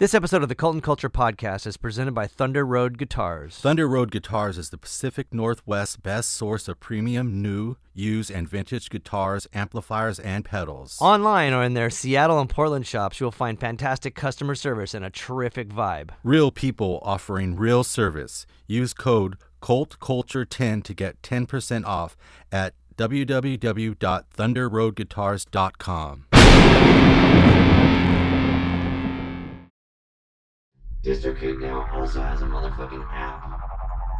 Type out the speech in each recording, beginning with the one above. This episode of the Cult & Culture Podcast is presented by Thunder Road Guitars. Thunder Road Guitars is the Pacific Northwest's best source of premium, new, used, and vintage guitars, amplifiers, and pedals. Online or in their Seattle and Portland shops, you'll find fantastic customer service and a terrific vibe. Real people offering real service. Use code CultCulture10 to get 10% off at www.thunderroadguitars.com. DistroKid now also has a motherfucking app.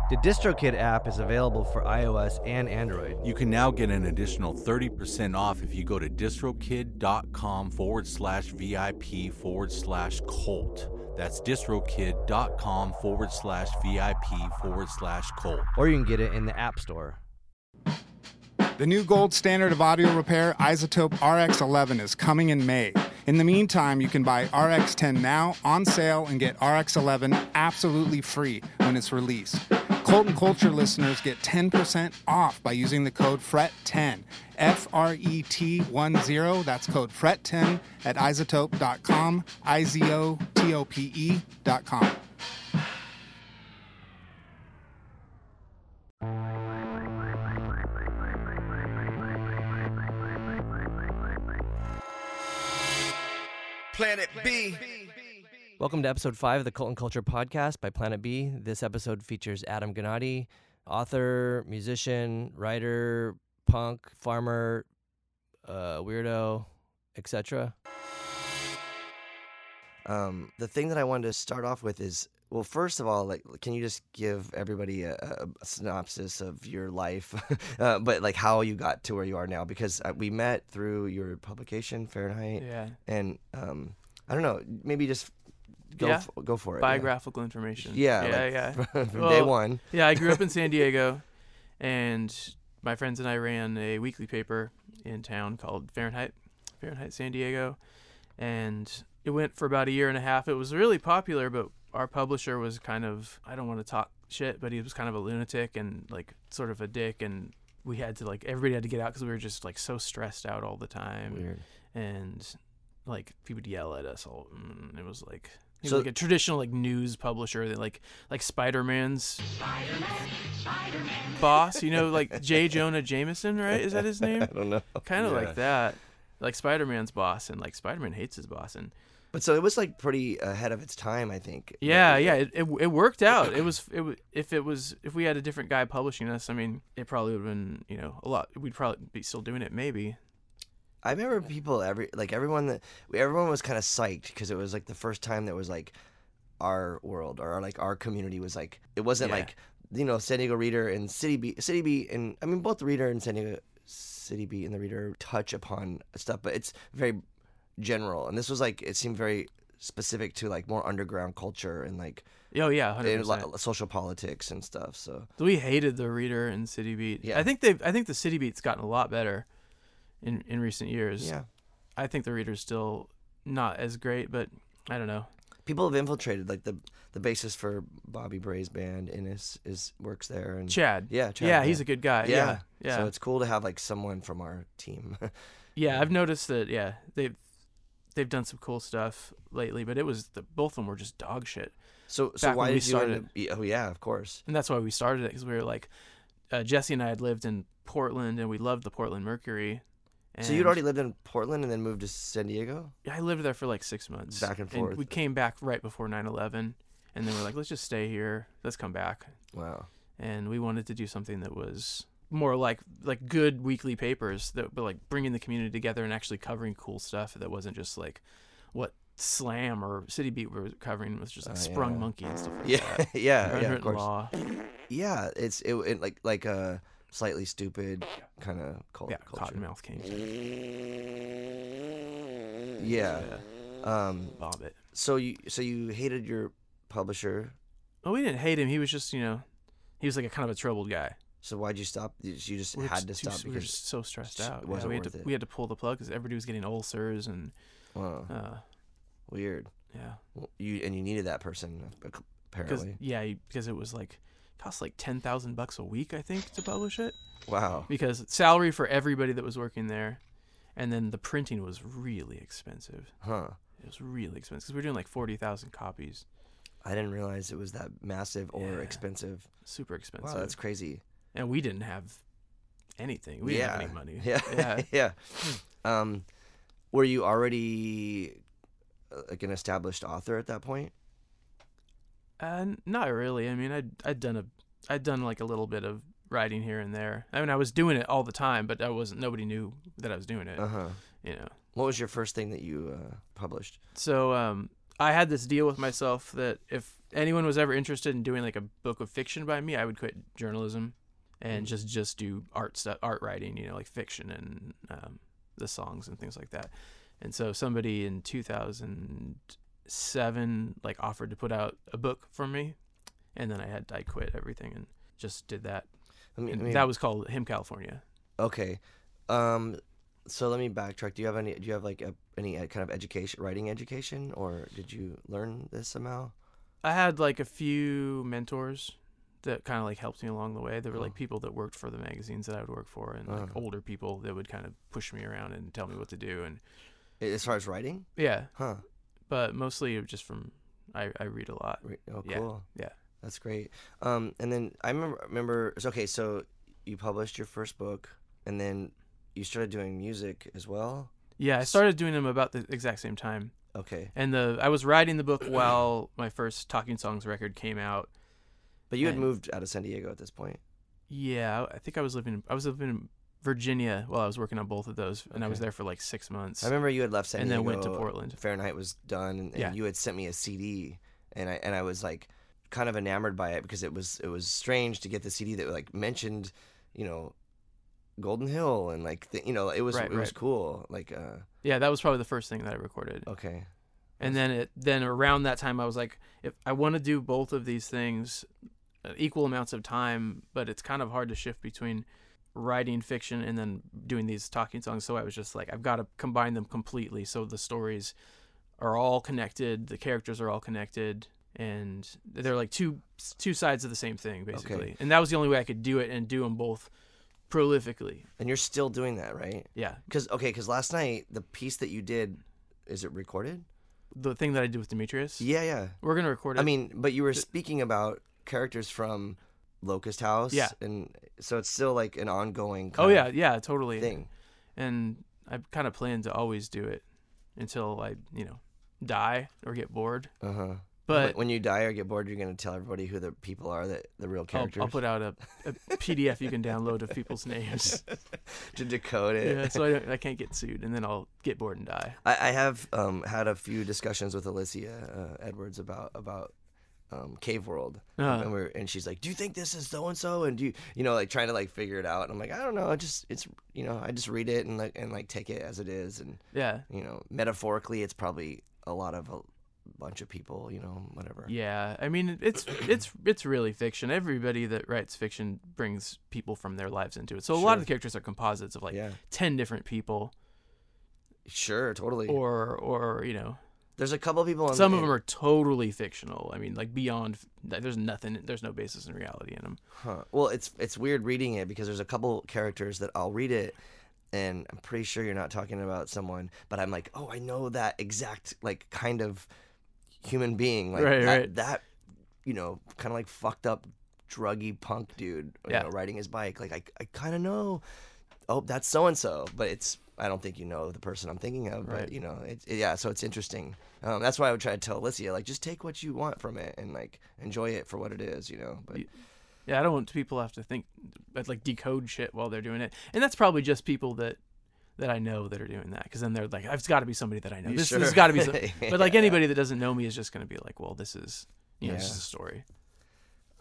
The DistroKid app is available for iOS and Android. You can now get an additional 30% off if you go to distrokid.com/VIP/cult. That's distrokid.com/VIP/cult. Or you can get it in the App Store. The new gold standard of audio repair, iZotope RX11, is coming in May. In the meantime, you can buy RX10 now on sale and get RX11 absolutely free when it's released. Cult and Culture listeners get 10% off by using the code FRET10, F-R-E-T-10. That's code FRET10 at iZotope.com, I-Z-O-T-O-P-E.com. Planet B. Welcome to episode 5 of the Cult and Culture Podcast by Planet B. This episode features Adam Gnade, author, musician, writer, punk, farmer, weirdo, etc. The thing that I wanted to start off with is, well, first of all, like, can you just give everybody a synopsis of your life, but like how you got to where you are now? Because we met through your publication, Fahrenheit. Yeah. And I don't know, maybe just go for it. Biographical information. From day one. Yeah, I grew up in San Diego, and my friends and I ran a weekly paper in town called Fahrenheit San Diego, and it went for about a year and a half. It was really popular, but our publisher was kind of, I don't want to talk shit, but he was kind of a lunatic and like sort of a dick, and we had to like, everybody had to get out because we were just like so stressed out all the time. Weird. And like he would yell at us all. It was like, he was like a traditional like news publisher that like Spider-Man's boss, you know, like J. Jonah Jameson, right? Is that his name? I don't know. Kind of like that, like Spider-Man's boss, and like Spider-Man hates his boss, and. But so it was like pretty ahead of its time, I think. Yeah. It worked out. If we had a different guy publishing us, I mean, it probably would have been, you know, a lot. We'd probably be still doing it, maybe. I remember everyone was kind of psyched because it was like the first time that was like our world or like our community was like, it wasn't like, you know, San Diego Reader and City Beat, and I mean both the Reader and San Diego City Beat and the Reader touch upon stuff, but it's very general, and this was like, it seemed very specific to like more underground culture and like 100%. Social politics and stuff. So we hated the Reader and City Beat. Yeah. I think the City Beat's gotten a lot better in recent years. Yeah, I think the Reader's still not as great, but I don't know. People have infiltrated, like the bassist for Bobby Bray's band, Innes, works there, and Chad. Yeah, Chad. Yeah, he's a good guy. Yeah. So it's cool to have like someone from our team. Yeah, I've noticed that. Yeah, they've done some cool stuff lately, but it was both of them were just dog shit. So why did you end up? Oh yeah, of course. And that's why we started it, because we were like, Jesse and I had lived in Portland, and we loved the Portland Mercury. And so you'd already lived in Portland and then moved to San Diego? Yeah, I lived there for like 6 months. Back and forth. And we came back right before 9/11, and then we're like, let's just stay here. Let's come back. Wow. And we wanted to do something that was more like good weekly papers that were like bringing the community together and actually covering cool stuff that wasn't just like what Slam or City Beat were covering. It was just like Sprung Monkey and stuff like that. Yeah, of course. Law. Yeah, it's like a slightly stupid kind of cult culture. Cottonmouth King. Yeah. Bob it. So you hated your publisher? Oh, we didn't hate him. He was just, you know, he was like a kind of a troubled guy. So why'd you stop? You just had to stop because we were just so stressed out. We had to pull the plug because everybody was getting ulcers and. Wow. Weird. Yeah. Well, you needed that person apparently. Yeah, because it was like cost like $10,000 a week, I think, to publish it. Wow. Because salary for everybody that was working there, and then the printing was really expensive. Huh. It was really expensive because we were doing like 40,000 copies. I didn't realize it was that massive or expensive. Super expensive. Wow, that's crazy. And we didn't have anything. We didn't have any money. Were you already like an established author at that point? Not really. I mean, I'd done like a little bit of writing here and there. I mean, I was doing it all the time, but nobody knew that I was doing it. You know. What was your first thing that you published? So I had this deal with myself that if anyone was ever interested in doing like a book of fiction by me, I would quit journalism and just do art stuff, art writing, you know, like fiction and the songs and things like that. And so somebody in 2007 like offered to put out a book for me, and then I quit everything and just did that. I mean, that was called Hymn California. Okay. So let me backtrack. Do you have any kind of education, writing education, or did you learn this somehow? I had like a few mentors that kind of like helped me along the way. There were like people that worked for the magazines that I would work for, and like older people that would kind of push me around and tell me what to do. And as far as writing? Yeah. Huh. But mostly just from, I read a lot. Oh, cool. Yeah. That's great. And then I remember, okay, so you published your first book, and then you started doing music as well? Yeah, I started doing them about the exact same time. Okay. And I was writing the book while my first Talking Songs record came out. But you had moved out of San Diego at this point. Yeah, I think I was living in Virginia while I was working on both of those, and I was there for like 6 months. I remember you had left San Diego. And then went to Portland. Fahrenheit was done, and you had sent me a CD, and I was like kind of enamored by it because it was strange to get the CD that like mentioned, you know, Golden Hill and like it was cool. Like that was probably the first thing that I recorded. Okay. And then around that time I was like, if I want to do both of these things equal amounts of time, but it's kind of hard to shift between writing fiction and then doing these talking songs. So I was just like, I've got to combine them completely so the stories are all connected, the characters are all connected, and they're like two sides of the same thing basically. Okay. And that was the only way I could do it and do them both prolifically. And you're still doing that, right? Yeah. Because last night the piece that you did, is it recorded? The thing that I did with Demetrius? Yeah. We're going to record it. I mean, but you were speaking about characters from Locust House. Yeah. And so it's still like an ongoing kind of totally. Thing. And I kind of plan to always do it until I, you know, die or get bored. Uh-huh. But when you die or get bored, you're going to tell everybody who the people are, that the real characters. I'll put out a PDF you can download of people's names to decode it. Yeah, so I can't get sued, and then I'll get bored and die. I have had a few discussions with Alicia Edwards about Cave World, and she's like, "Do you think this is so and so?" And do you know, like trying to like figure it out. And I'm like, I don't know. I just read it and take it as it is. And you know, metaphorically, it's probably a lot of. Bunch of people, you know, whatever. Yeah, I mean, it's really fiction. Everybody that writes fiction brings people from their lives into it. So a lot of the characters are composites of like 10 different people. Sure, totally. Or you know, there's a couple of people. Some of them are totally fictional. I mean, like beyond. There's nothing. There's no basis in reality in them. Huh. Well, it's weird reading it because there's a couple characters that I'll read it. And I'm pretty sure you're not talking about someone, but I'm like, oh, I know that exact like kind of human being, like that, you know, kind of like fucked up, druggy punk dude, you know, riding his bike. Like I kind of know, oh, that's so and so, but I don't think you know the person I'm thinking of, but you know, so it's interesting. That's why I would try to tell Alicia, like, just take what you want from it and like enjoy it for what it is, you know. But. Yeah, I don't want people to have to think, like, decode shit while they're doing it. And that's probably just people that I know that are doing that, because then they're like, it's got to be somebody that I know. This has got to be somebody. But, like, anybody that doesn't know me is just going to be like, well, this is, you know, this is a story.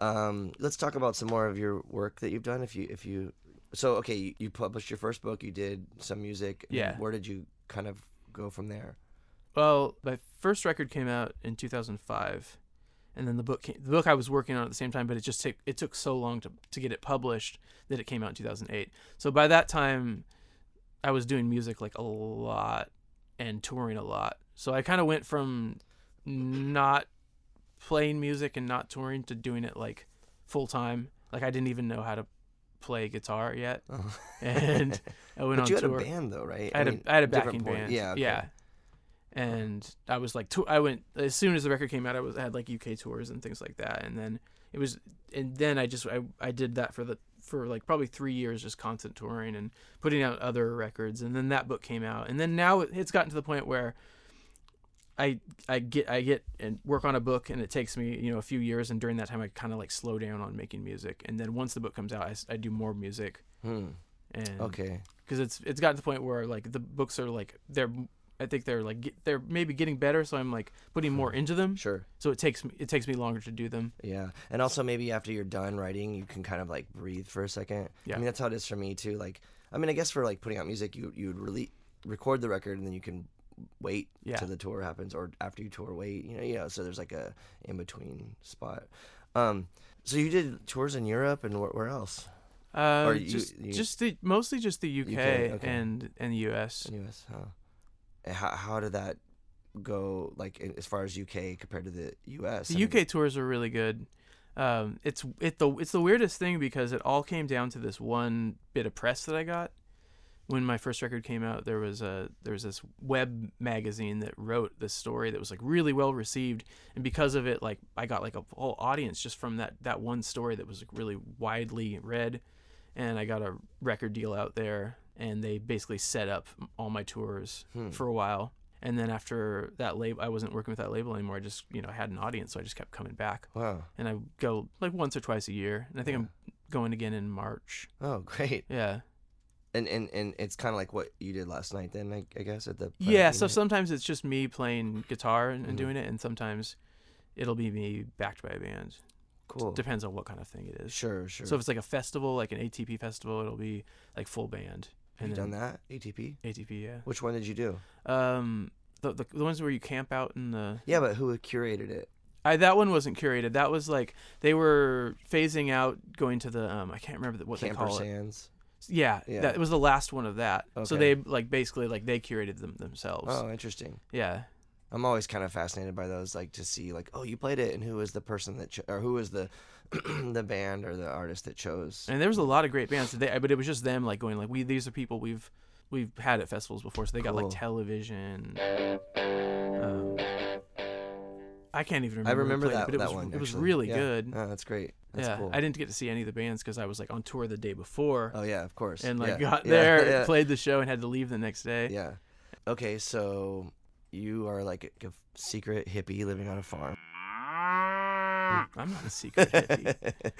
Let's talk about some more of your work that you've done. You published your first book. You did some music. Yeah. Where did you kind of go from there? Well, my first record came out in 2005. And then the book I was working on at the same time, but it took so long to get it published that it came out in 2008. So by that time, I was doing music like a lot and touring a lot. So I kind of went from not playing music and not touring to doing it like full time. Like I didn't even know how to play guitar yet, and I went on tour. But you had a band though, right? I had a backing band. Yeah. Okay. Yeah. And I was like, I went as soon as the record came out. I had like UK tours and things like that, and then it was, and then I did that for like probably 3 years, just constant touring and putting out other records. And then that book came out, and then now it's gotten to the point where I get and work on a book, and it takes me, you know, a few years. And during that time, I kind of like slow down on making music, and then once the book comes out, I do more music. And okay, because it's gotten to the point where like the books are like they're maybe getting better, so I'm like putting more into them. Sure. So it takes me longer to do them. Yeah, and also maybe after you're done writing, you can kind of like breathe for a second. Yeah. I mean, that's how it is for me too. Like, I mean, I guess for like putting out music, you'd really record the record, and then you can wait till the tour happens, or after you tour, wait. You know. So there's like a in between spot. So you did tours in Europe and where else? Mostly just the UK, okay. and the US. US, huh. How did that go, like, as far as UK compared to the US? UK tours are really good. It's the weirdest thing because it all came down to this one bit of press that I got. When my first record came out, there was this web magazine that wrote this story that was like really well received, and because of it, like I got like a whole audience just from that one story that was like really widely read, and I got a record deal out there. And they basically set up all my tours for a while. And then after that label, I wasn't working with that label anymore. I just, had an audience, so I just kept coming back. Wow. And I go like once or twice a year. And I think I'm going again in March. Oh, great. Yeah. And it's kind of like what you did last night then, I guess, at the... Yeah, so sometimes it's just me playing guitar and doing it. And sometimes it'll be me backed by a band. Cool. Depends on what kind of thing it is. Sure. So if it's like a festival, like an ATP festival, it'll be like full band. Have you done that? ATP? ATP, yeah. Which one did you do? The ones where you camp out in the... Yeah, but who curated it? That one wasn't curated. That was like, they were phasing out going to the, I can't remember what Camper they call Sands. It. Yeah. That, it was the last one of that. Okay. So they like basically like they curated them themselves. Oh, interesting. Yeah. I'm always kind of fascinated by those, like to see like, oh, you played it, and who was the person that, or who was the the band or the artist that chose. And there was a lot of great bands today, but it was just them like going like, these are people we've had at festivals before, so they got like Television. I can't even remember. I remember who played that, it, but that was, one. It was actually really good. Oh, that's great. That's cool. I didn't get to see any of the bands because I was like on tour the day before. Oh yeah, of course. And like got there, and played the show, and had to leave the next day. Yeah. Okay, so. You are like a secret hippie living on a farm. I'm not a secret hippie.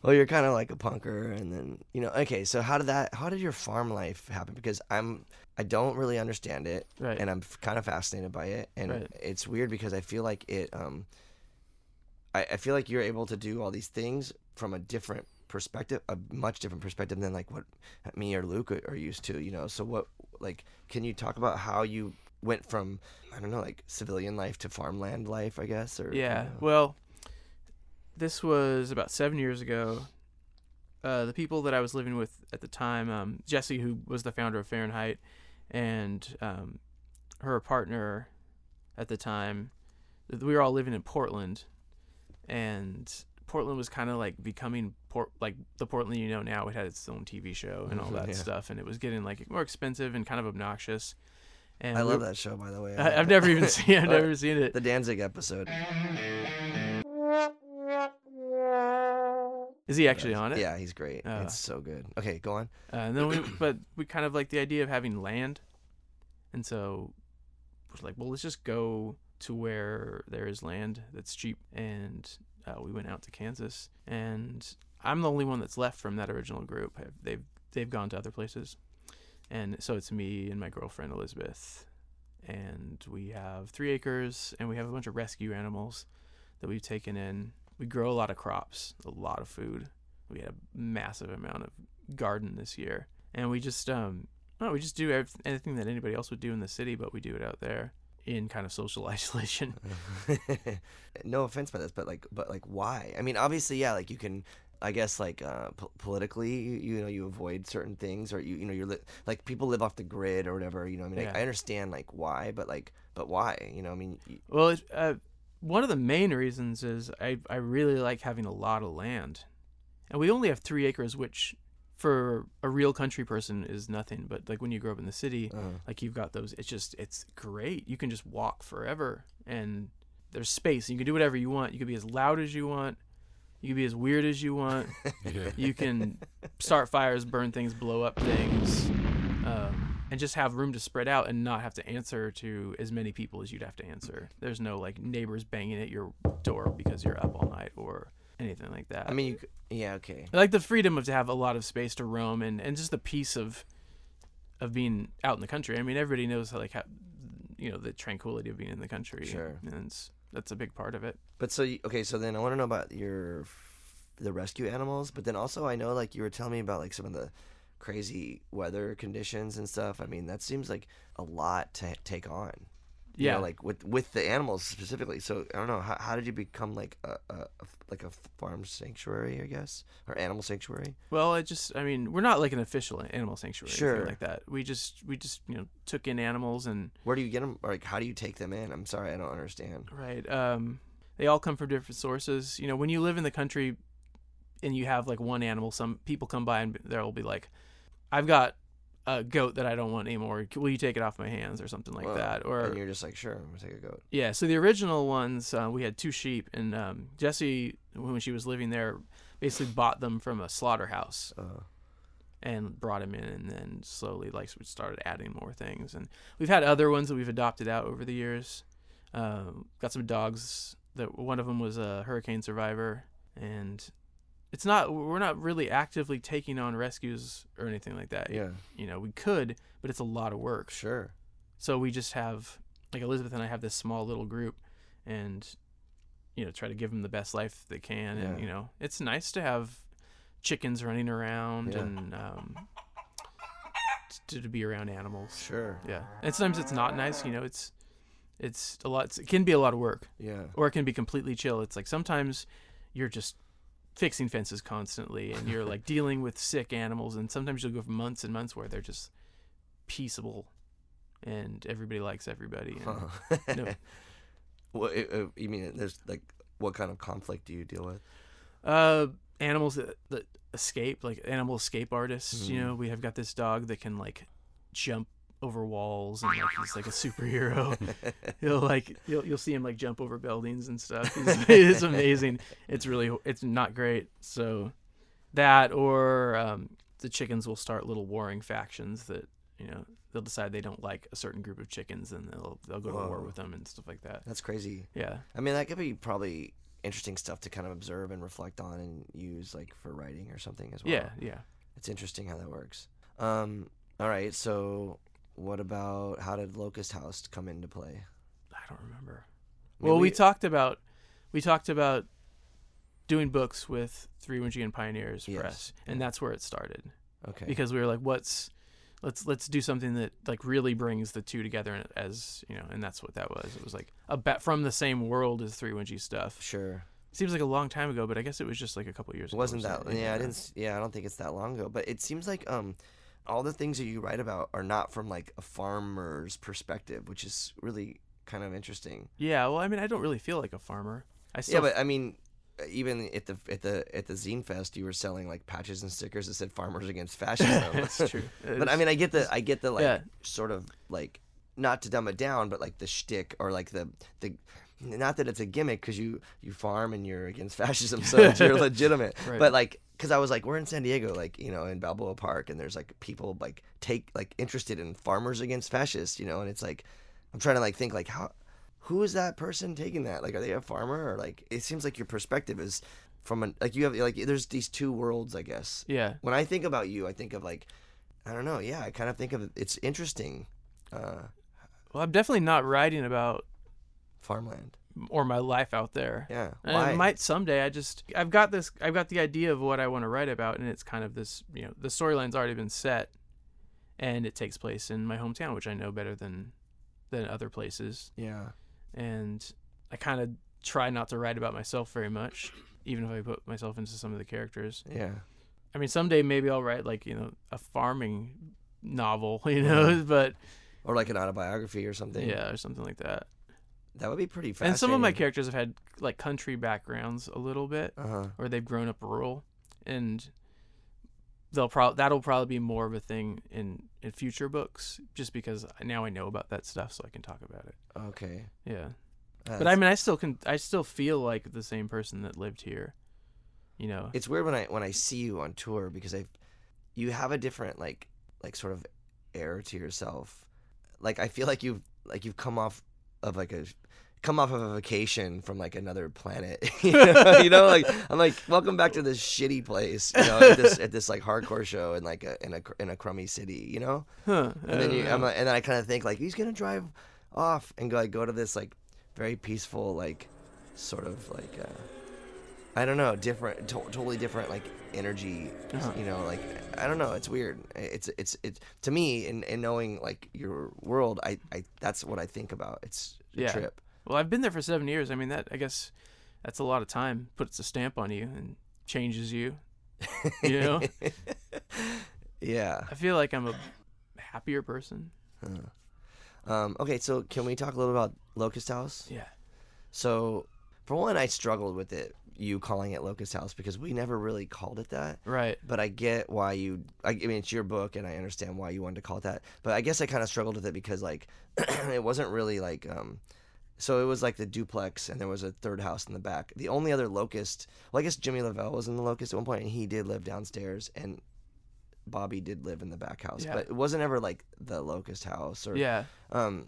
Well, you're kind of like a punker, and then Okay, so how did your farm life happen? Because I don't really understand it, right. And I'm kind of fascinated by it, and it's weird because I feel like it. I feel like you're able to do all these things from a different perspective, a much different perspective than like what me or Luke are used to. So what can you talk about how you went from civilian life to farmland life, I guess, or Well, this was about 7 years ago. The people that I was living with at the time, Jesse, who was the founder of Fahrenheit, and her partner at the time, we were all living in Portland, and Portland was kind of like becoming like the Portland now. It had its own TV show and all that stuff, and it was getting like more expensive and kind of obnoxious. And I love that show, by the way. I've never even seen it. I've never seen it. The Danzig episode. Is he actually on it? Yeah, he's great. It's so good. Okay, go on. And then we kind of like the idea of having land. And so we're like, well, let's just go to where there is land that's cheap. And we went out to Kansas. And I'm the only one that's left from that original group. They've gone to other places. And so it's me and my girlfriend, Elizabeth, and we have 3 acres, and we have a bunch of rescue animals that we've taken in. We grow a lot of crops, a lot of food. We had a massive amount of garden this year. And we just, we just do anything that anybody else would do in the city, but we do it out there in kind of social isolation. No offense by this, but why? I mean, obviously, you can... I guess politically, you avoid certain things, or you're people live off the grid or whatever. I understand why, but why? Well, one of the main reasons is I really like having a lot of land, and we only have 3 acres, which for a real country person is nothing, but like when you grow up in the city, like you've got those, it's great. You can just walk forever and there's space and you can do whatever you want. You can be as loud as you want. You can be as weird as you want. Yeah. You can start fires, burn things, blow up things, and just have room to spread out and not have to answer to as many people as you'd have to answer. There's no like neighbors banging at your door because you're up all night or anything like that. I mean, yeah, okay. I like the freedom of to have a lot of space to roam and just the peace of being out in the country. I mean, everybody knows how you know, the tranquility of being in the country. Sure. And that's a big part of it. But so then I want to know about the rescue animals, but then also I know like you were telling me about like some of the crazy weather conditions and stuff. I mean, that seems like a lot to take on. Yeah, you know, like with the animals specifically. So I don't know. How did you become like a farm sanctuary, I guess, or animal sanctuary? Well, we're not like an official animal sanctuary, sure, or anything like that. We just took in animals and. Where do you get them? Or like, how do you take them in? I'm sorry, I don't understand. Right. They all come from different sources. You know, when you live in the country, and you have like one animal, some people come by and they'll be like, "I've got a goat that I don't want anymore. Will you take it off my hands?" or something like that. Or and you're just like, sure, I'm going to take a goat. Yeah, so the original ones, we had 2 sheep, and Jesse, when she was living there, basically bought them from a slaughterhouse and brought them in, and then slowly we started adding more things. And we've had other ones that we've adopted out over the years. Got some dogs. One of them was a hurricane survivor, and... We're not really actively taking on rescues or anything like that. Yeah. You know, we could, but it's a lot of work. Sure. So we just have, like Elizabeth and I have this small little group and, try to give them the best life they can. Yeah. And, it's nice to have chickens running around, yeah, and to be around animals. Sure. Yeah. And sometimes it's not nice, it's a lot, it can be a lot of work. Yeah. Or it can be completely chill. It's like sometimes you're just fixing fences constantly and you're like dealing with sick animals, and sometimes you'll go for months and months where they're just peaceable and everybody likes everybody. No. You mean there's like, what kind of conflict do you deal with? Animals that escape, like animal escape artists. Mm-hmm. We have got this dog that can like jump over walls and like he's like a superhero. You'll see him like jump over buildings and stuff. It's amazing. It's not great. So that, or the chickens will start little warring factions that they'll decide they don't like a certain group of chickens and they'll go to war with them and stuff like that. That's crazy. Yeah, I mean that could be probably interesting stuff to kind of observe and reflect on and use like for writing or something as well. Yeah, it's interesting how that works. All right, so. What about, how did Locust House come into play? I don't remember. Maybe. Well, we talked about doing books with 31G and Pioneers Press, and that's where it started. Okay. Because we were like, let's do something that like really brings the two together, as and that's what that was. It was like a bet from the same world as 31G stuff. Sure. Seems like a long time ago, but I guess it was just like a couple years ago. Wasn't that? Yeah, I don't think it's that long ago, but it seems like all the things that you write about are not from like a farmer's perspective, which is really kind of interesting. Yeah, well, I mean, I don't really feel like a farmer. But I mean, even at the Zine Fest, you were selling like patches and stickers that said "Farmers Against Fascism." That's true. But I mean, I get the like sort of like, not to dumb it down, but like the shtick or like the. Not that it's a gimmick, because you farm and you're against fascism, so you're legitimate. Right. But like, because I was like, we're in San Diego, like in Balboa Park, and there's like people like interested in farmers against fascists, and it's like, I'm trying to like think like who is that person taking that? Like, are they a farmer or like? It seems like your perspective is from you have like, there's these two worlds, I guess. Yeah. When I think about you, I think of like, I don't know. Yeah, I kind of think of it's interesting. Well, I'm definitely not writing about farmland or my life out there. Yeah. And I might someday. I've got the idea of what I want to write about, and it's kind of this, the storyline's already been set and it takes place in my hometown, which I know better than other places. Yeah. And I kind of try not to write about myself very much, even if I put myself into some of the characters. Yeah. I mean, someday maybe I'll write like, a farming novel, but or like an autobiography or something. Yeah, or something like that. That would be pretty fascinating. And some of my characters have had like country backgrounds a little bit, or they've grown up rural, and that'll probably be more of a thing in future books, just because now I know about that stuff, so I can talk about it. Okay. Yeah. But I mean, I still feel like the same person that lived here. You know, it's weird when I see you on tour, because you have a different like sort of air to yourself. Like, I feel like you've come off of a vacation from like another planet. you know, like, I'm like, welcome back to this shitty place, you know, at this like hardcore show in like in a crummy city, you know. Huh, and then and then I kind of think like he's gonna drive off and go to this like very peaceful, like sort of like I don't know, different, totally different like energy, uh-huh. You know, like, I don't know, it's weird. It's to me, in knowing like your world, I that's what I think about. It's a trip. Well, I've been there for 7 years. I mean, that, I guess that's a lot of time. Puts a stamp on you and changes you, you know? Yeah. I feel like I'm a happier person. Huh. Okay, so can we talk a little about Locust House? Yeah. So, for one, I struggled with it, you calling it Locust House, because we never really called it that. Right. But I get why you, I mean, it's your book and I understand why you wanted to call it that. But I guess I kind of struggled with it because like, it wasn't really like, so it was like the duplex and there was a third house in the back. The only other Locust, well, I guess Jimmy Lavelle was in the Locust at one point and he did live downstairs and Bobby did live in the back house, yeah. But it wasn't ever like the Locust House or, yeah.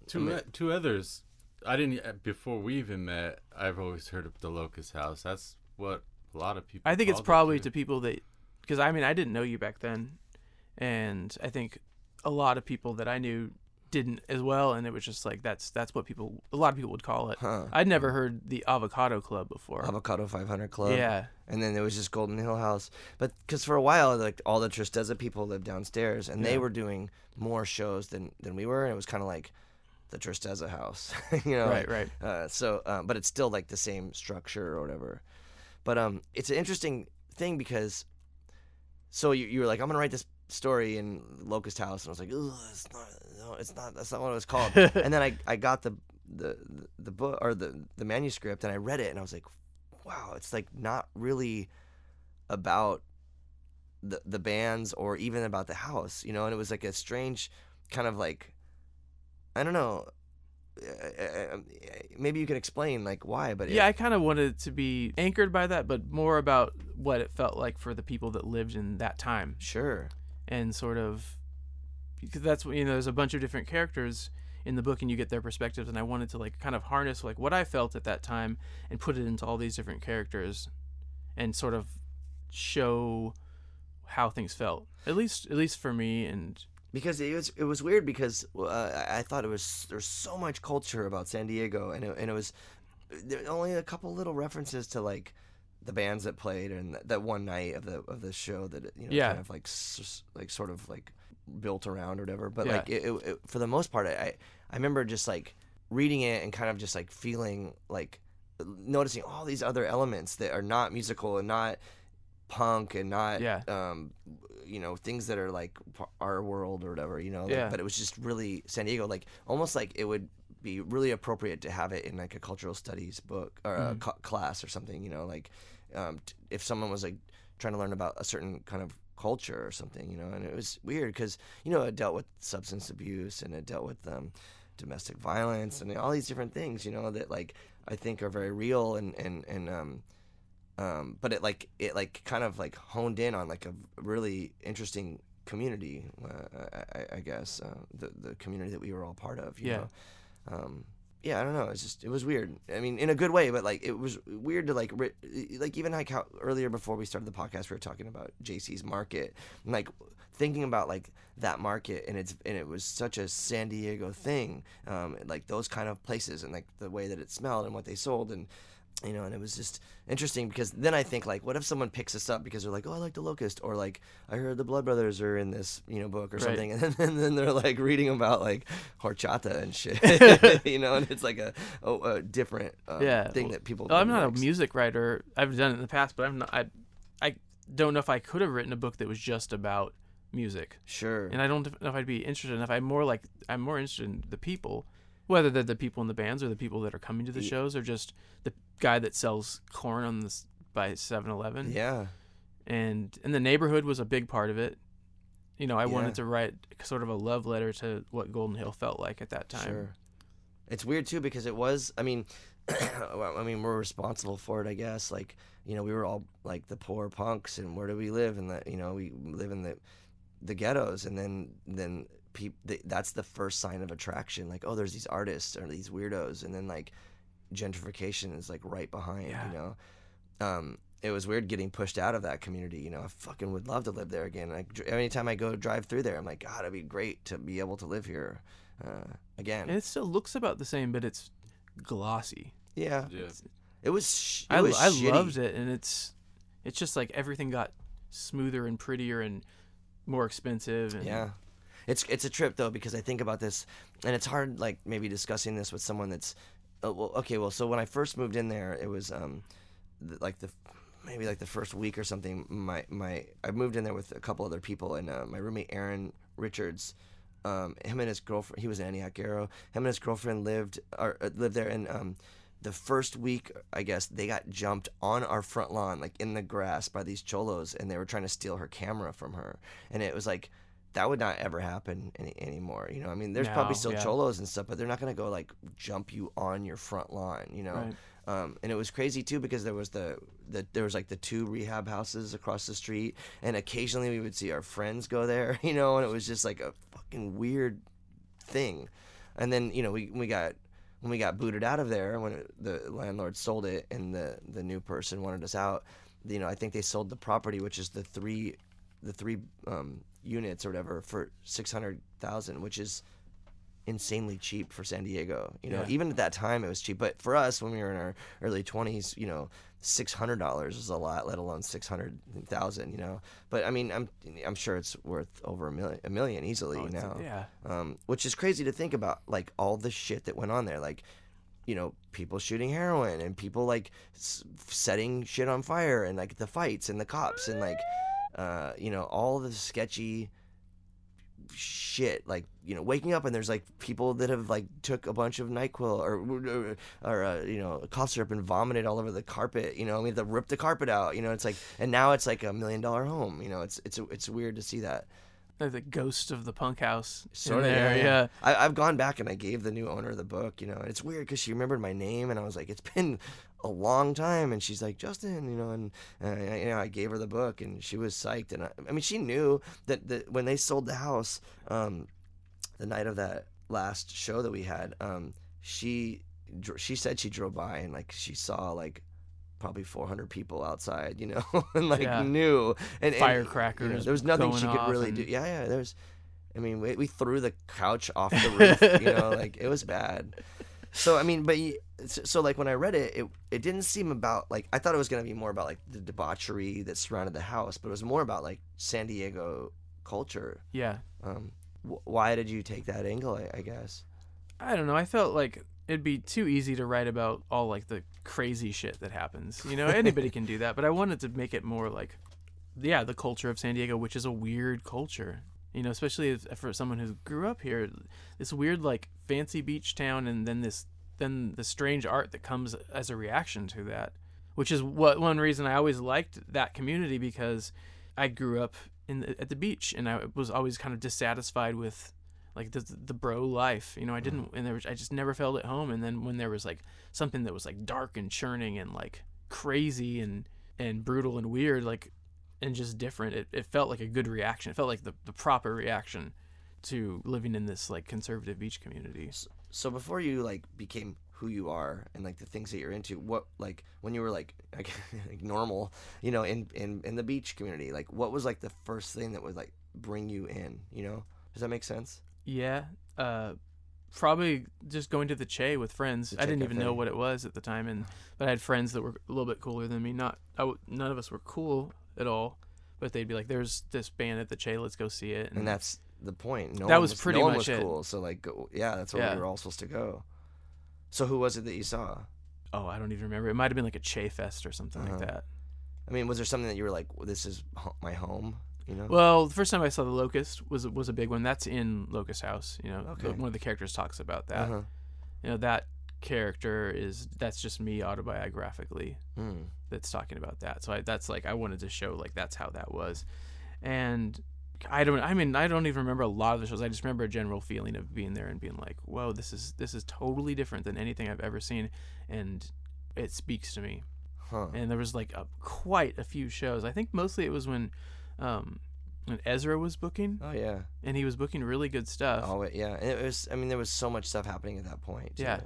Two others. I didn't, before we even met, I've always heard of the Locust House. That's what a lot of people, I think it's probably it to people that, because I mean, I didn't know you back then. And I think a lot of people that I knew didn't as well. And it was just like, that's what people, a lot of people would call it. Huh. I'd never heard the Avocado Club before. Avocado 500 Club. Yeah. And then there was just Golden Hill House. But because for a while, like all the Tristezza people lived downstairs and they were doing more shows than we were. And it was kind of like the Tristezza house, you know? Right. But it's still like the same structure or whatever. But it's an interesting thing because, so you were like, I'm going to write this story in Locust House. And I was like, that's not what it was called. And then I got the book or the manuscript and I read it and I was like, wow, it's like not really about the bands or even about the house, you know? And it was like a strange kind of like, I don't know. Maybe you can explain like why, but I kind of wanted it to be anchored by that, but more about what it felt like for the people that lived in that time. Sure. And sort of because that's what, you know, there's a bunch of different characters in the book and you get their perspectives, and I wanted to like kind of harness like what I felt at that time and put it into all these different characters and sort of show how things felt. At least for me. And because it was weird because I thought it was, there's so much culture about San Diego and it was there only a couple little references to like the bands that played and that one night of the show that, you know, kind of like sort of like built around or whatever. But like it for the most part, I remember just like reading it and kind of just like feeling like noticing all these other elements that are not musical and not punk and not you know, things that are like our world or whatever, you know, like, but it was just really San Diego, like almost like it would be really appropriate to have it in like a cultural studies book or a class or something, you know, like if someone was like trying to learn about a certain kind of culture or something, you know. And it was weird because, you know, it dealt with substance abuse and it dealt with domestic violence and all these different things, you know, that like I think are very real and but it kind of like honed in on like a really interesting community, I guess, the community that we were all part of, you know? I don't know. It's just, it was weird. I mean, in a good way, but like, it was weird to like even like how earlier before we started the podcast, we were talking about JC's market and like thinking about like that market and it was such a San Diego thing. Like those kind of places and like the way that it smelled and what they sold and, you know, and it was just interesting because then I think like, what if someone picks us up because they're like, oh, I like the Locust, or like I heard the Blood Brothers are in this, you know, book or something, and then they're like reading about like horchata and shit, you know, and it's like a different thing that people. Well, I'm not a music writer. I've done it in the past, but I'm not. I don't know if I could have written a book that was just about music. Sure. And I don't know if I'd be interested enough. I'm more interested in the people, whether they're the people in the bands or the people that are coming to the shows or just the guy that sells corn by 7-Eleven. Yeah. and the neighborhood was a big part of it. You know, I wanted to write sort of a love letter to what Golden Hill felt like at that time. Sure. It's weird too, because it was, I mean, we're responsible for it, I guess. Like, you know, we were all like the poor punks, and where do we live? And that, you know, we live in the ghettos, and then that's the first sign of attraction. Like, oh, there's these artists or these weirdos, and then like gentrification is like right behind. Yeah. You know, it was weird getting pushed out of that community. You know, I fucking would love to live there again. Like, anytime I go drive through there, I'm like, God, it'd be great to be able to live here again. And it still looks about the same, but it's glossy. Yeah, yeah. It was shitty. I loved it, and it's just like everything got smoother and prettier and more expensive. And yeah, it's a trip though, because I think about this, and it's hard like maybe discussing this with someone that's so when I first moved in there, it was the first week or something, I moved in there with a couple other people, and my roommate Aaron Richards, him and his girlfriend, he was an Antioch Arrow, him and his girlfriend lived there, and the first week, I guess, they got jumped on our front lawn, like in the grass, by these cholos, and they were trying to steal her camera from her, and it was like, that would not ever happen anymore, you know. I mean, there's probably still cholos and stuff, but they're not gonna go like jump you on your front lawn, you know. Right. And it was crazy too, because there was the two rehab houses across the street, and occasionally we would see our friends go there, you know, and it was just like a fucking weird thing. And then, you know, when we got booted out of there, when the landlord sold it and the new person wanted us out, you know, I think they sold the property, which is the three units or whatever, for $600,000, which is insanely cheap for San Diego. You know, even at that time it was cheap, but for us when we were in our early 20s, you know, $600 is a lot, let alone $600,000. You know, but I mean, I'm sure it's worth over a million easily now. Yeah. Which is crazy to think about, like all the shit that went on there, like, you know, people shooting heroin and people like setting shit on fire and like the fights and the cops and like. You know, all the sketchy shit, like, you know, waking up and there's like people that have like took a bunch of NyQuil or you know, cough syrup and vomited all over the carpet, you know, I mean, they ripped the carpet out, you know, it's like, and now it's like $1 million home, you know, it's weird to see that. They're the ghost of the punk house sort of there. Yeah. I've gone back and I gave the new owner the book, you know, and it's weird because she remembered my name and I was like, it's been a long time, and she's like, Justin, you know, and you know, I gave her the book and she was psyched, and I mean she knew that when they sold the house, the night of that last show that we had, she said she drove by and like she saw like probably 400 people outside, you know, and like knew, and firecrackers, you know, there was nothing she could really do. There's, I mean, we threw the couch off the roof, you know, like it was bad. So I mean, so like when I read it, it didn't seem about like, I thought it was gonna be more about like the debauchery that surrounded the house, but it was more about like San Diego culture. Yeah. Why did you take that angle? I guess. I don't know. I felt like it'd be too easy to write about all like the crazy shit that happens, you know, anybody can do that, but I wanted to make it more like, yeah, the culture of San Diego, which is a weird culture, you know, especially for someone who grew up here, this weird like fancy beach town, and then the strange art that comes as a reaction to that, which is one reason I always liked that community, because I grew up at the beach, and I was always kind of dissatisfied with like the bro life, you know. I didn't, and I just never felt at home. And then when there was like something that was like dark and churning and like crazy and brutal and weird, like, and just different, it felt like a good reaction. It felt like the proper reaction to living in this like conservative beach community. So before you like became who you are and like the things that you're into, what, like when you were like normal, you know, in the beach community, like what was like the first thing that would like bring you in, you know? Does that make sense? Yeah, probably just going to the Che with friends. I didn't even know what it was at the time, but I had friends that were a little bit cooler than me. None of us were cool at all, but they'd be like, "There's this band at the Che, let's go see it." And that's the point. No one was cool, so like, that's where we were all supposed to go. So who was it that you saw? Oh, I don't even remember. It might have been like a Che fest or something like that. I mean, was there something that you were like, "This is my home"? You know? Well, the first time I saw The Locust was a big one. That's in Locust House. You know, one of the characters talks about that. You know, that character is, that's just me autobiographically that's talking about that. So that's like, I wanted to show like that's how that was. And I don't even remember a lot of the shows. I just remember a general feeling of being there and being like, whoa, this is totally different than anything I've ever seen, and it speaks to me. And there was like quite a few shows. I think mostly it was when Ezra was booking. Oh yeah. And he was booking really good stuff. Oh yeah. And it was, I mean, there was so much stuff happening at that point. So. Yeah.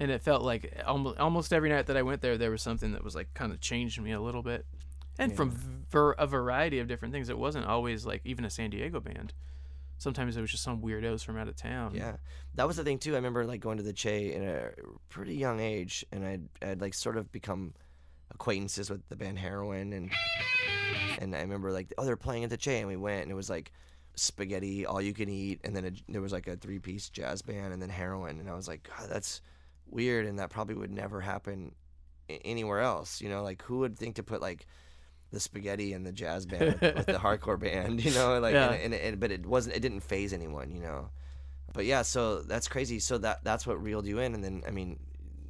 And it felt like almost every night that I went there was something that was like kind of changed me a little bit. And yeah. From a variety of different things. It wasn't always like even a San Diego band. Sometimes it was just some weirdos from out of town. Yeah. That was the thing too. I remember like going to the Che in a pretty young age, and I'd like sort of become acquaintances with the band Heroin, and I remember like, oh, they're playing at the Che, and we went, and it was like spaghetti, all you can eat, and then there was like a 3-piece jazz band, and then Heroin, and I was like, God, that's weird, and that probably would never happen anywhere else, you know, like who would think to put like the spaghetti and the jazz band with the hardcore band, you know, like, yeah. and but it didn't phase anyone, you know, but yeah, so that's crazy. So that's what reeled you in, and then I mean,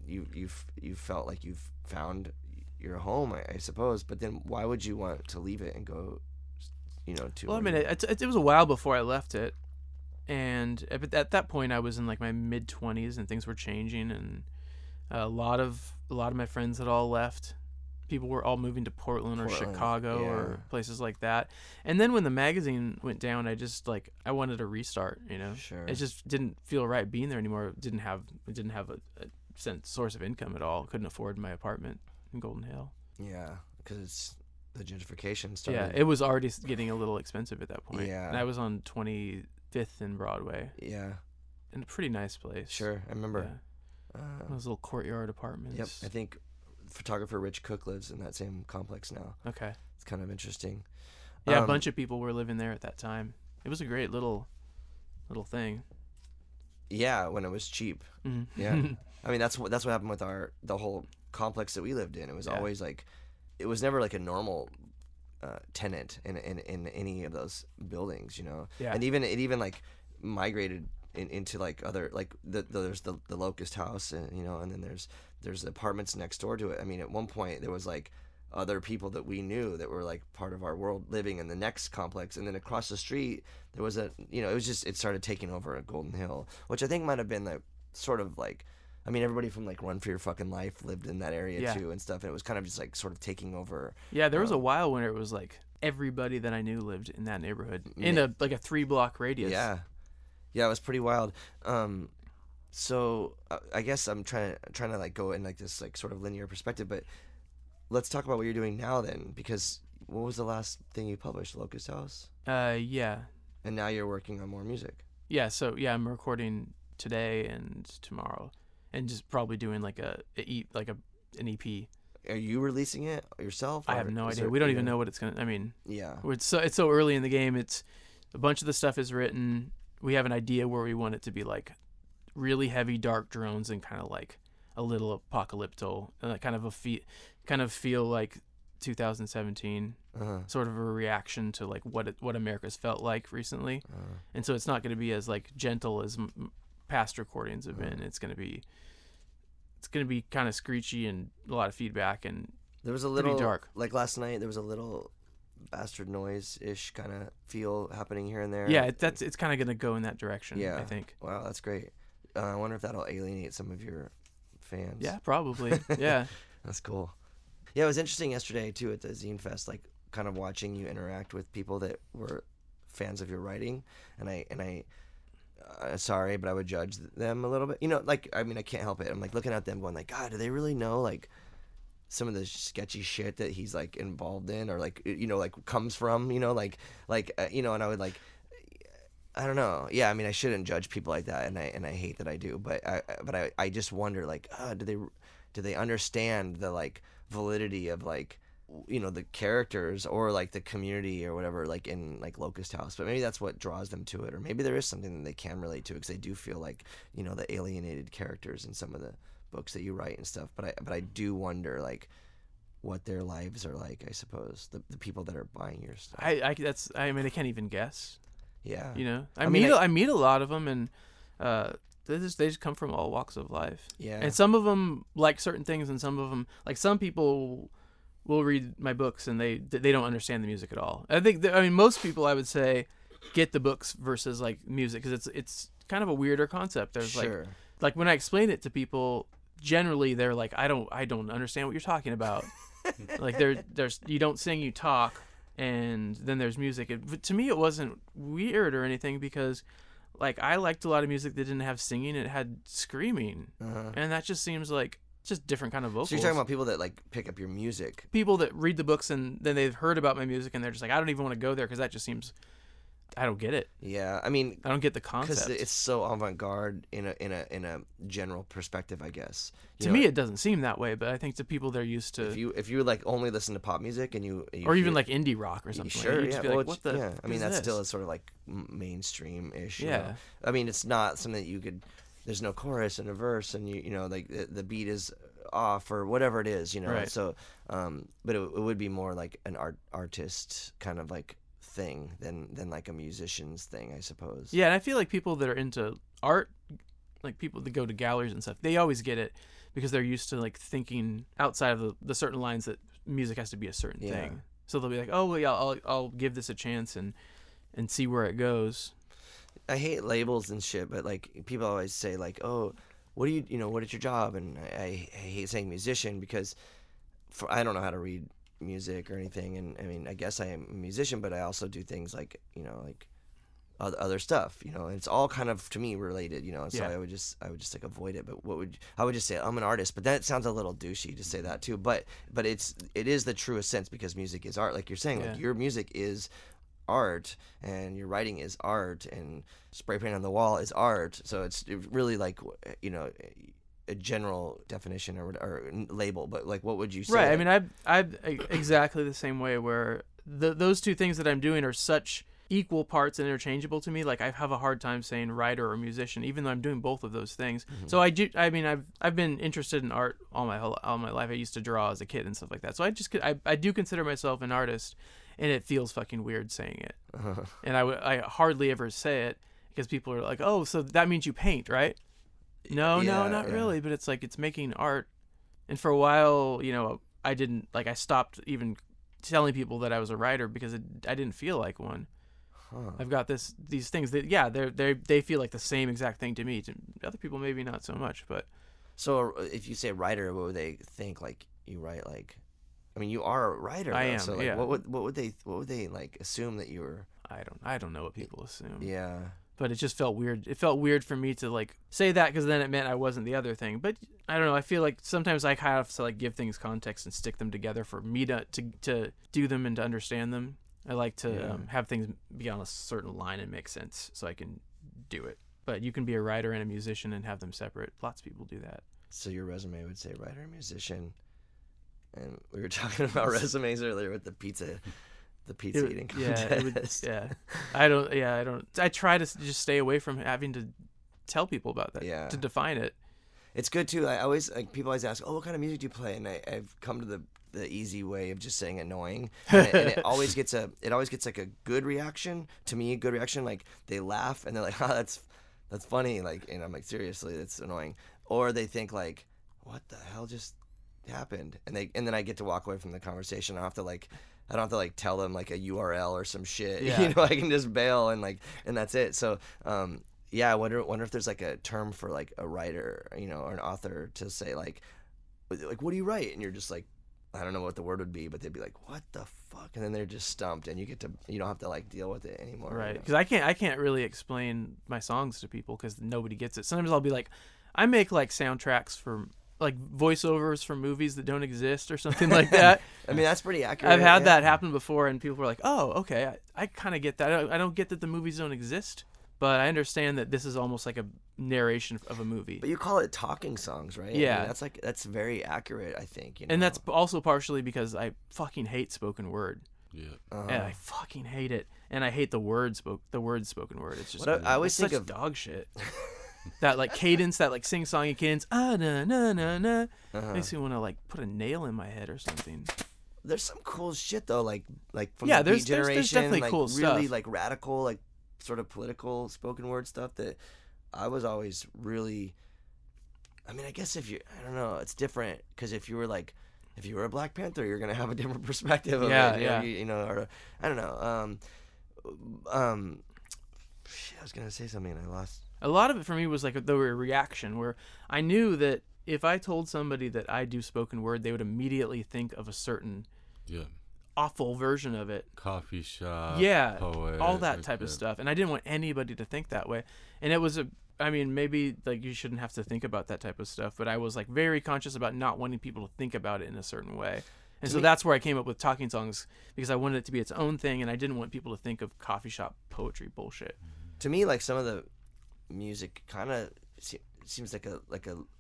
you felt like you've found your home, I suppose, but then why would you want to leave it and go, you know, to... Well, I mean, it was a while before I left it, and at that point I was in like my mid-20s, and things were changing, and a lot of my friends had all left. People were all moving to Portland. Or Chicago, yeah. Or places like that. And then when the magazine went down, I just like, I wanted a restart, you know. Sure. It just didn't feel right being there anymore. It didn't have a source of income at all. Couldn't afford my apartment in Golden Hill. Yeah, because the gentrification started. Yeah, it was already getting a little expensive at that point. Yeah. And I was on 25th and Broadway. Yeah. In a pretty nice place. Sure, I remember. Yeah. Those little courtyard apartments. Yep, I think photographer Rich Cook lives in that same complex now. Okay. It's kind of interesting. Yeah, a bunch of people were living there at that time. It was a great little thing. Yeah, when it was cheap. Mm-hmm. Yeah. I mean, that's what happened with the whole complex that we lived in. It was always like, it was never like a normal tenant in any of those buildings, you know. Yeah. And even like migrated into like other, like there's the Locust House, and you know, and then there's apartments next door to it. I mean, at one point there was like other people that we knew that were like part of our world living in the next complex, and then across the street there was a, you know, it was just, it started taking over at Golden Hill, which I think might have been the sort of like, I mean, everybody from like Run for Your Fucking Life lived in that area too and stuff. And it was kind of just like sort of taking over. Yeah, there was a while when it was like everybody that I knew lived in that neighborhood in a 3-block radius. Yeah, yeah, it was pretty wild. So I guess I'm trying to like go in like this like sort of linear perspective, but let's talk about what you're doing now then, because what was the last thing you published? Locust House. Yeah. And now you're working on more music. Yeah. So yeah, I'm recording today and tomorrow. And just probably doing like an EP. Are you releasing it yourself? I have no idea. We don't even know what it's gonna. I mean, yeah, it's so early in the game. It's a bunch of the stuff is written. We have an idea where we want it to be like really heavy, dark drones and kind of like a little apocalyptic, and kind of feel like 2017, sort of a reaction to like what America's felt like recently. And so it's not going to be as like gentle as past recordings have been. It's gonna be kind of screechy and a lot of feedback, and there was a little dark. Like last night, there was a little Bastard Noise ish kind of feel happening here and there. Yeah, it's kind of gonna go in that direction. Yeah, I think. Wow, that's great. I wonder if that'll alienate some of your fans. Yeah, probably. Yeah, that's cool. Yeah, it was interesting yesterday too at the Zine Fest, like kind of watching you interact with people that were fans of your writing, and I. Sorry, but I would judge them a little bit. You know, like, I mean, I can't help it. I'm like looking at them going like, God, do they really know like some of the sketchy shit that he's like involved in, or like, you know, like comes from, you know, you know, and I would like, I don't know. Yeah, I mean, I shouldn't judge people like that, and I hate that I do, but I just wonder like, do they understand the like validity of like, you know, the characters or like the community or whatever, like in like Locust House. But maybe that's what draws them to it, or maybe there is something that they can relate to, because they do feel like, you know, the alienated characters in some of the books that you write and stuff. But I do wonder like what their lives are like, I suppose, the people that are buying your stuff. I mean I can't even guess. Yeah, you know, I meet a lot of them, and They just come from all walks of life. Yeah. And some of them like certain things, and some of them like some people will read my books and they don't understand the music at all. I think that, I mean, most people I would say get the books versus like music, because it's kind of a weirder concept. There's sure. like when I explain it to people, generally they're like, I don't understand what you're talking about. Like there's you don't sing, you talk, and then there's music. But to me, it wasn't weird or anything, because like I liked a lot of music that didn't have singing; it had screaming, uh-huh. and that just seems like just different kind of vocals. So you're talking about people that like pick up your music, people that read the books and then they've heard about my music and they're just like, I don't even want to go there because that just seems, I don't get it. Yeah, I mean, I don't get the concept because it's so avant-garde in a general perspective, I guess. You to know, me, it doesn't seem that way, but I think to people they're used to. If you like only listen to pop music and you or even like indie rock or something, sure, like, yeah. Well, like, what the yeah. I mean, that's still a sort of like mainstream-ish. Yeah. You know? I mean, it's not something that you could. There's no chorus and a verse, and you know, like the beat is off or whatever it is, you know. Right. So, but it would be more like an artist kind of like thing than like a musician's thing, I suppose. Yeah, and I feel like people that are into art, like people that go to galleries and stuff, they always get it because they're used to like thinking outside of the certain lines that music has to be a certain yeah. thing. So they'll be like, oh well, yeah, I'll give this a chance and see where it goes. I hate labels and shit, but like people always say like, oh, what do you know, what is your job? And I hate saying musician because I don't know how to read music or anything, and I mean, I guess I am a musician, but I also do things like, you know, like other stuff, you know, and it's all kind of to me related, you know, and so yeah. I would just like avoid it. But I would just say I'm an artist, but that sounds a little douchey to say that too, but it is the truest sense, because music is art, like you're saying, yeah. like your music is art and your writing is art and spray paint on the wall is art, so it's really like, you know, a general definition or label, but like, what would you say? Right. I mean, I'm exactly the same way, where those two things that I'm doing are such equal parts and interchangeable to me. Like, I have a hard time saying writer or musician, even though I'm doing both of those things. Mm-hmm. So I do. I mean, I've been interested in art all my life. I used to draw as a kid and stuff like that. So I do consider myself an artist, and it feels fucking weird saying it. Uh-huh. And I hardly ever say it because people are like, oh, so that means you paint, right? No, yeah, no, not yeah. really, but it's like, it's making art. And for a while, you know, I stopped even telling people that I was a writer because I didn't feel like one. Huh. I've got these things that, yeah, they feel like the same exact thing to me. To other people, maybe not so much, but. So if you say writer, what would they think? Like, you write, like, I mean, you are a writer. I am, so like, yeah. What would they like assume that you were? I don't know what people assume. Yeah. But it just felt weird. It felt weird for me to like say that, because then it meant I wasn't the other thing. But I don't know. I feel like sometimes I have to like give things context and stick them together for me to do them and to understand them. I like to yeah. Have things be on a certain line and make sense so I can do it. But you can be a writer and a musician and have them separate. Lots of people do that. So your resume would say writer, musician, and we were talking about resumes earlier with the pizza. The pizza eating contest. Yeah, I don't. I try to just stay away from having to tell people about that. Yeah. To define it. It's good too. I always like, people always ask, "Oh, what kind of music do you play?" And I've come to the easy way of just saying annoying, and it always gets like a good reaction to me. A good reaction, like they laugh and they're like, "Oh, that's funny," like, and I'm like, "Seriously, that's annoying," or they think like, "What the hell just happened?" And then I get to walk away from the conversation. I don't have to like tell them like a URL or some shit. Yeah. You know, I can just bail and that's it. So, yeah, I wonder if there's like a term for like a writer, you know, or an author to say like what do you write? And you're just like, I don't know what the word would be, but they'd be like, what the fuck? And then they're just stumped, and you don't have to like deal with it anymore. Right? Because you know? I can't really explain my songs to people because nobody gets it. Sometimes I'll be like, I make like soundtracks for. Like voiceovers for movies that don't exist or something like that. I mean, that's pretty accurate. I've had that happen before, and people were like, oh, okay, I kind of get that. I don't get that the movies don't exist, but I understand that this is almost like a narration of a movie. But you call it talking songs, right? Yeah. I mean, that's very accurate, I think. You know? And that's also partially because I fucking hate spoken word. Yeah. And I fucking hate it. And I hate the word spoken word. It's just I always think of dog shit. That like cadence, that like sing-songy cadence, ah na na na na, uh-huh. makes me want to like put a nail in my head or something. There's some cool shit though, like from the Beat Generation, there's definitely like cool really stuff. Like radical, like sort of political spoken word stuff that I was always really, I mean, I guess if you, I don't know, it's different, because if you were like, if you were a Black Panther, you're going to have a different perspective of it. Yeah. You know, or, I don't know. I was going to say something and I lost. A lot of it for me was like the reaction, where I knew that if I told somebody that I do spoken word, they would immediately think of a certain awful version of it. Coffee shop. Yeah. Poet, all that type of stuff. And I didn't want anybody to think that way. And it was a, I mean, maybe like you shouldn't have to think about that type of stuff, but I was like very conscious about not wanting people to think about it in a certain way. And so that's where I came up with talking songs, because I wanted it to be its own thing, and I didn't want people to think of coffee shop poetry bullshit. To me, like, some of the music kind of seems like a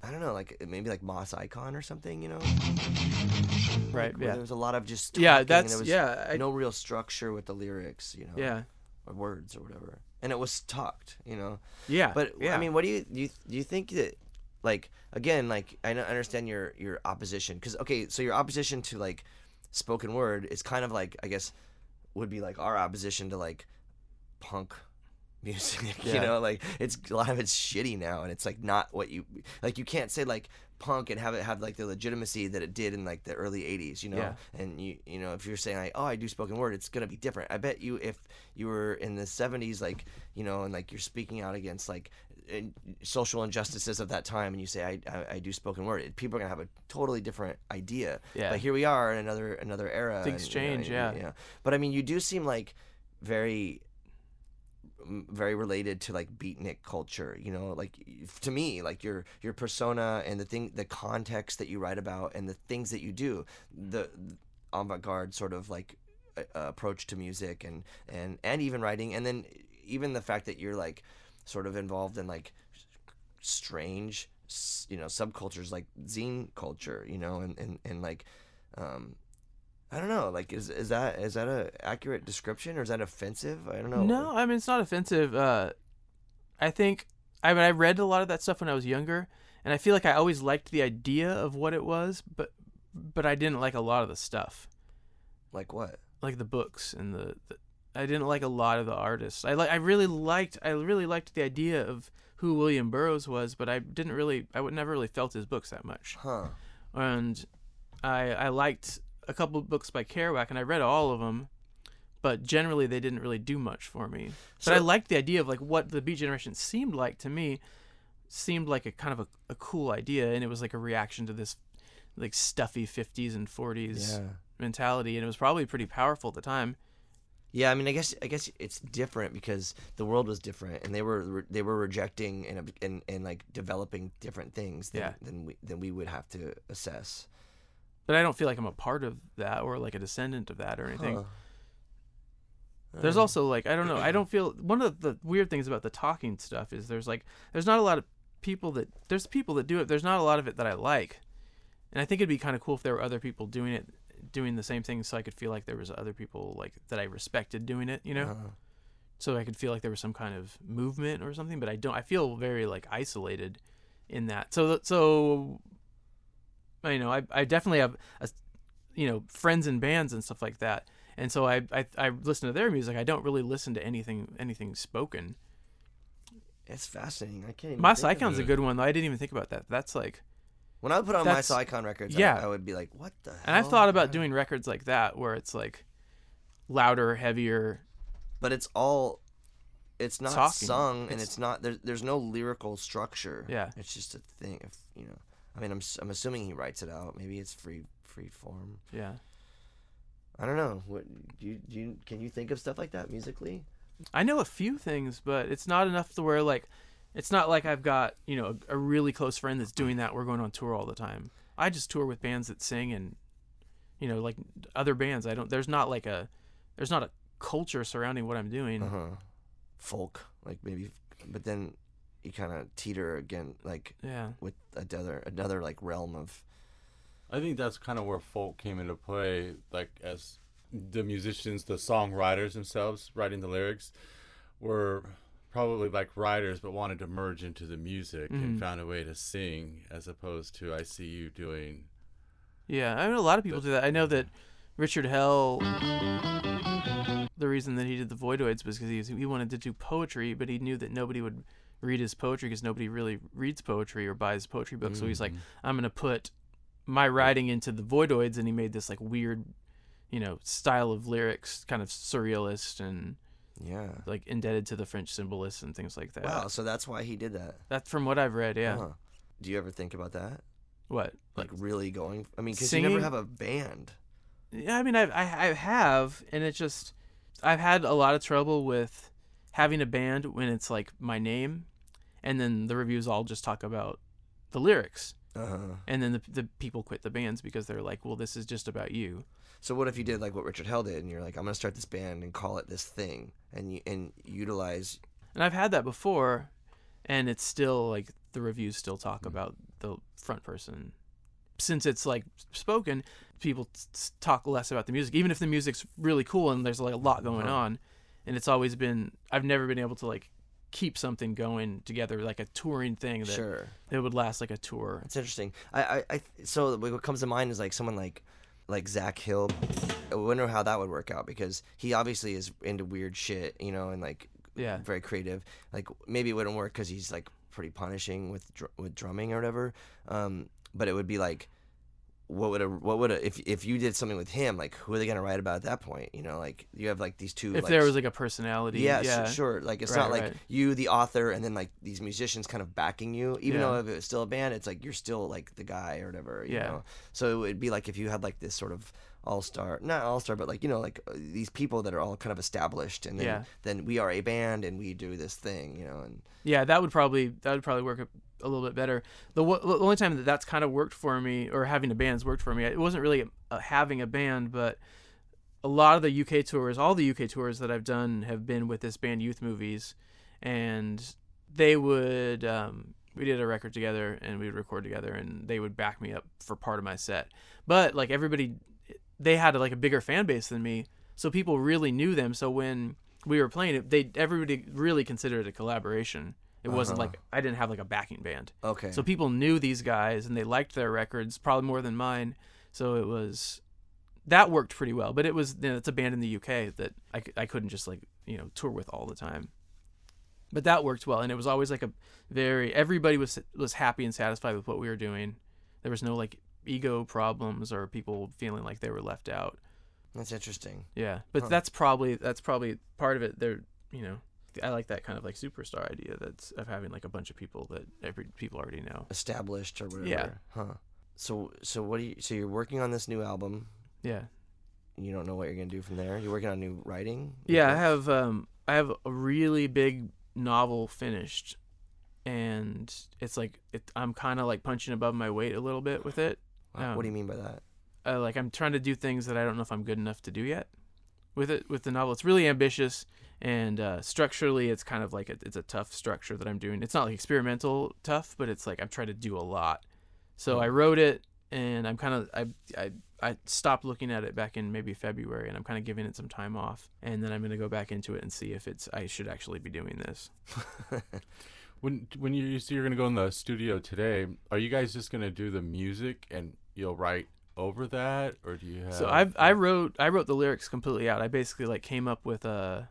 I don't know, like maybe like Moss Icon or something, you know? Right. Like, yeah. There was a lot of just talking, and there was no real structure with the lyrics, you know? Yeah. Or words or whatever. And it was talked, you know. Yeah. But I mean, what do you think that, like, again, like, I understand your opposition, because so your opposition to like spoken word is kind of like, I guess, would be like our opposition to like punk music, you know, like it's a lot of it's shitty now, and it's like not what you like. You can't say like punk and have it have like the legitimacy that it did in like the early 80s, you know. And you know, if you're saying like, oh, I do spoken word, it's gonna be different. I bet you if you were in the 70s, like, you know, and like you're speaking out against like social injustices of that time, and you say I do spoken word, people are gonna have a totally different idea. But here we are in another era. Things change, but I mean, you do seem like very related to like beatnik culture, you know, like to me, like your persona and the context that you write about and the things that you do, the avant-garde sort of like approach to music and even writing, and then even the fact that you're like sort of involved in like strange, you know, subcultures like zine culture, you know, and like I don't know, like, is that a accurate description, or is that offensive? I don't know. No, I mean, it's not offensive. I read a lot of that stuff when I was younger, and I feel like I always liked the idea of what it was, but I didn't like a lot of the stuff. Like what? Like the books and the I didn't like a lot of the artists. I really liked the idea of who William Burroughs was, but I never really felt his books that much. Huh. And I liked a couple of books by Kerouac, and I read all of them, but generally they didn't really do much for me. So, but I liked the idea of like what the Beat Generation seemed like to me, seemed like a kind of a cool idea, and it was like a reaction to this like stuffy 50s and 40s mentality, and it was probably pretty powerful at the time. Yeah, I mean, I guess it's different because the world was different, and they were rejecting and like developing different things than we would have to assess. But I don't feel like I'm a part of that or like a descendant of that or anything. There's also like, I don't know. I don't feel, one of the weird things about the talking stuff is there's not a lot of people that, there's people that do it. There's not a lot of it that I like. And I think it'd be kind of cool if there were other people doing it, doing the same thing, so I could feel like there was other people like that I respected doing it, you know? So I could feel like there was some kind of movement or something, but I don't, I feel very like isolated in that. So you know, I definitely have, you know, friends in bands and stuff like that, and so I listen to their music. I don't really listen to anything spoken. It's fascinating. I can't even. Moss Icon's a good one, though. I didn't even think about that. That's like, when I would put on Moss Icon records, I would be like, what the hell? And I've thought about doing records like that, where it's like louder, heavier, but it's all, it's not talking. Sung, and it's not there's no lyrical structure. Yeah, it's just a thing, if, you know. I mean, I'm assuming he writes it out. Maybe it's free form. Yeah. I don't know. What do you can you think of stuff like that musically? I know a few things, but it's not enough to where like, it's not like I've got, you know, a really close friend that's doing that. We're going on tour all the time. I just tour with bands that sing, and, you know, like other bands. I don't. There's not a culture surrounding what I'm doing. Folk, like maybe, but then you kind of teeter again, like with another like realm of. I think that's kind of where folk came into play, like as the musicians, the songwriters themselves writing the lyrics, were probably like writers but wanted to merge into the music and found a way to sing, as opposed to I see you doing. Yeah, I mean, a lot of people do that. I know that Richard Hell, the reason that he did the Voidoids was because he wanted to do poetry, but he knew that nobody would read his poetry because nobody really reads poetry or buys poetry books. So he's like, I'm going to put my writing into the Voidoids. And he made this like weird, you know, style of lyrics, kind of surrealist and like indebted to the French symbolists and things like that. Wow. So that's why he did that. That's from what I've read. Yeah. Do you ever think about that? What? Like really going, I mean, cause singing? You never have a band. Yeah. I mean, I have, and it's just, I've had a lot of trouble with having a band when it's like my name and then the reviews all just talk about the lyrics. And then the people quit the bands because they're like, well, this is just about you. So what if you did like what Richard Hell did and you're like, I'm going to start this band and call it this thing and utilize. And I've had that before, and it's still like the reviews still talk about the front person. Since it's like spoken, people talk less about the music, even if the music's really cool and there's like a lot going on. And it's always been, I've never been able to like keep something going together, like a touring thing that that would last like a tour. It's interesting. I so what comes to mind is like someone like Zach Hill. I wonder how that would work out, because he obviously is into weird shit, you know, and like very creative. Like maybe it wouldn't work because he's like pretty punishing with drumming or whatever. But it would be like, what would a, if you did something with him, like who are they gonna write about at that point? You know, like you have like these two. If like, there was like a personality, sure. Like it's not like you, the author, and then like these musicians kind of backing you. Even though if it was still a band, it's like you're still like the guy or whatever. You know, so it would be like if you had like this sort of not all star, but like, you know, like these people that are all kind of established, and then we are a band and we do this thing, you know, and that would probably work a little bit better. The only time that's kind of worked for me, or having a band's worked for me, it wasn't really having a band, but a lot of the UK tours, all the UK tours that I've done have been with this band Youth Movies, and they would, we did a record together and we would record together, and they would back me up for part of my set. But like everybody, they had like a bigger fan base than me, so people really knew them. So when we were playing it, everybody really considered it a collaboration. It wasn't like I didn't have like a backing band. Okay. So people knew these guys and they liked their records probably more than mine. So it was, that worked pretty well. But it was, you know, it's a band in the UK that I couldn't just like, you know, tour with all the time. But that worked well, and it was always like everybody was happy and satisfied with what we were doing. There was no like ego problems or people feeling like they were left out. That's interesting. Yeah, but that's probably part of it. They're, you know, I like that kind of like superstar idea of having like a bunch of people that people already know, established or whatever. Yeah. Huh. So what do you? So you're working on this new album. Yeah. You don't know what you're gonna do from there. You're working on new writing. Yeah, I have. I have a really big novel finished, and it's like I'm kind of like punching above my weight a little bit with it. Wow. What do you mean by that? Like I'm trying to do things that I don't know if I'm good enough to do yet. With the novel, it's really ambitious, and structurally, it's kind of like it's a tough structure that I'm doing. It's not like experimental tough, but it's like I'm trying to do a lot. So I wrote it, and I'm kind of I stopped looking at it back in maybe February, and I'm kind of giving it some time off, and then I'm gonna go back into it and see if I should actually be doing this. When you say you're gonna go in the studio today, are you guys just gonna do the music and you'll write over that, or do you have? So I wrote the lyrics completely out. I basically like came up with a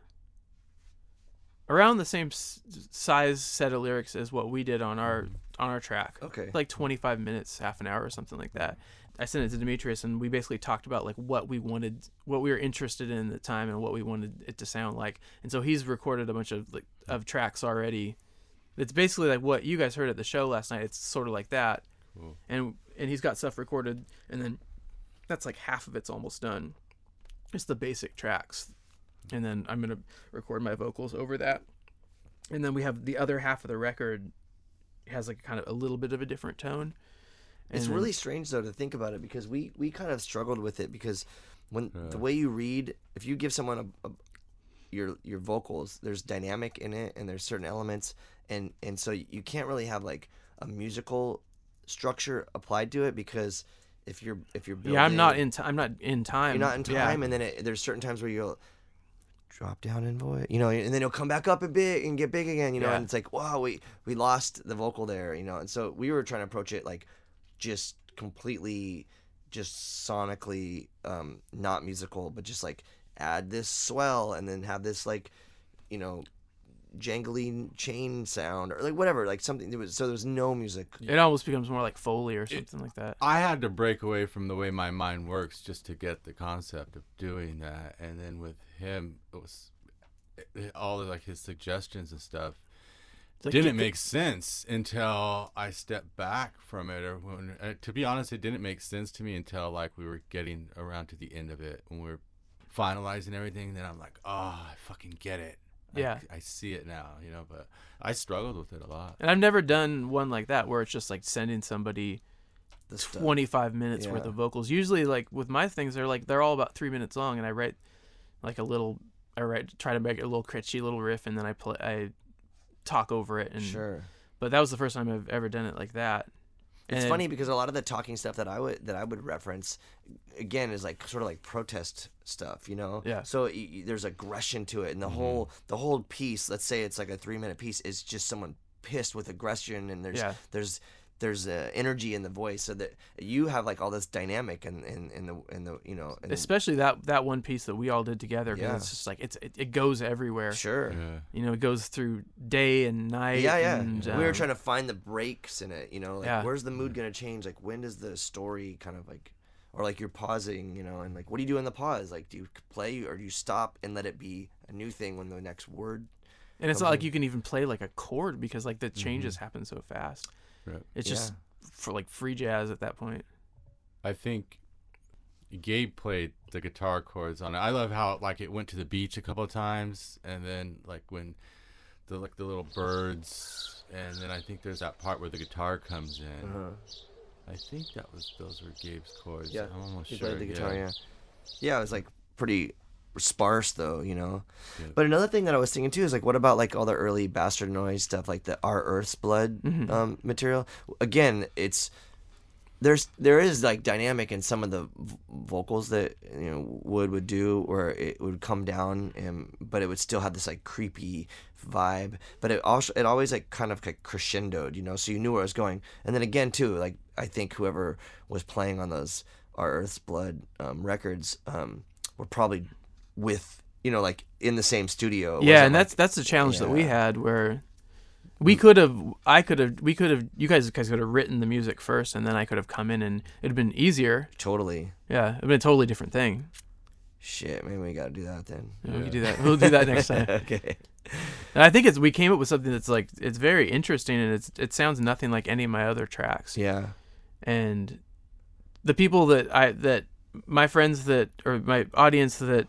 around the same size set of lyrics as what we did on our track. Okay, like 25 minutes, half an hour, or something like that. I sent it to Demetrius, and we basically talked about like what we wanted, what we were interested in at the time, and what we wanted it to sound like. And so he's recorded a bunch of like of tracks already. It's basically like what you guys heard at the show last night. It's sort of like that. Cool. And he's got stuff recorded, and then that's like half of it's almost done. It's the basic tracks, and then I'm gonna record my vocals over that, and then we have the other half of the record has like kind of a little bit of a different tone. And it's really strange though to think about it, because we kind of struggled with it, because when the way you read, if you give someone your vocals, there's dynamic in it and there's certain elements, and so you can't really have like a musical structure applied to it, because if you're building, I'm not in time. You're not in time, and then there's certain times where you'll drop down in voice, you know, and then it'll come back up a bit and get big again, you know, and it's like, wow, we lost the vocal there, you know, and so we were trying to approach it like just completely, just sonically, not musical, but just like add this swell and then have this like, you know, jangly chain sound or like whatever, like something. So there was no music. It almost becomes more like Foley or something like that. I had to break away from the way my mind works just to get the concept of doing that. And then with him, it was all of, like, his suggestions and stuff. Like, didn't make sense until I stepped back from it. Or when, to be honest, it didn't make sense to me until like we were getting around to the end of it when we were finalizing everything. Then I'm like, oh, I fucking get it. Yeah, I see it now, you know. But I struggled with it a lot. And I've never done one like that where it's just like sending somebody 25 minutes worth of vocals. Usually, like with my things, they're all about 3 minutes long, and I write like a little. Try to make a little catchy little riff, and then I talk over it. And, but that was the first time I've ever done it like that. And it's funny because a lot of the talking stuff that I would reference, again, is like sort of like protest stuff, you know. Yeah. So there's aggression to it, and the whole piece. Let's say it's like a 3 minute piece is just someone pissed with aggression, and there's energy in the voice, so that you have like all this dynamic in the you know. Especially that one piece that we all did together, because it's just like it goes everywhere. Sure. Yeah. You know, it goes through day and night. Yeah, yeah. And, we were trying to find the breaks in it. You know, like where's the mood gonna change? Like when does the story kind of like, or like you're pausing, you know, and like what do you do in the pause? Like do you play or do you stop and let it be a new thing when the next word? And it's not like you can even play like a chord because like the changes happen so fast. Right. It's just for like free jazz at that point. I think Gabe played the guitar chords on it. I love how like it went to the beach a couple of times, and then like when the little birds, and then I think there's that part where the guitar comes in. Uh-huh. I think those were Gabe's chords. Yeah, I'm almost sure. He played the guitar, yeah, it was like pretty sparse though, you know. Yeah. But another thing that I was thinking too is like, what about like all the early Bastard Noise stuff, like the Our Earth's Blood material? Again, there is like dynamic in some of the vocals that, you know, Wood would do, where it would come down, but it would still have this like creepy vibe. But it always like kind of like crescendoed, you know, so you knew where it was going. And then again too, like I think whoever was playing on those Our Earth's Blood records were probably with, you know, like in the same studio. Yeah, and that's the challenge that we had, where you guys could have written the music first, and then I could have come in, and it'd have been easier. Totally. Yeah, it'd been a totally different thing. Shit, maybe we gotta do that then. Yeah. We can do that. We'll do that next time. Okay. And I think we came up with something that's like, it's very interesting, and it sounds nothing like any of my other tracks. Yeah. And the people that my friends that, or my audience that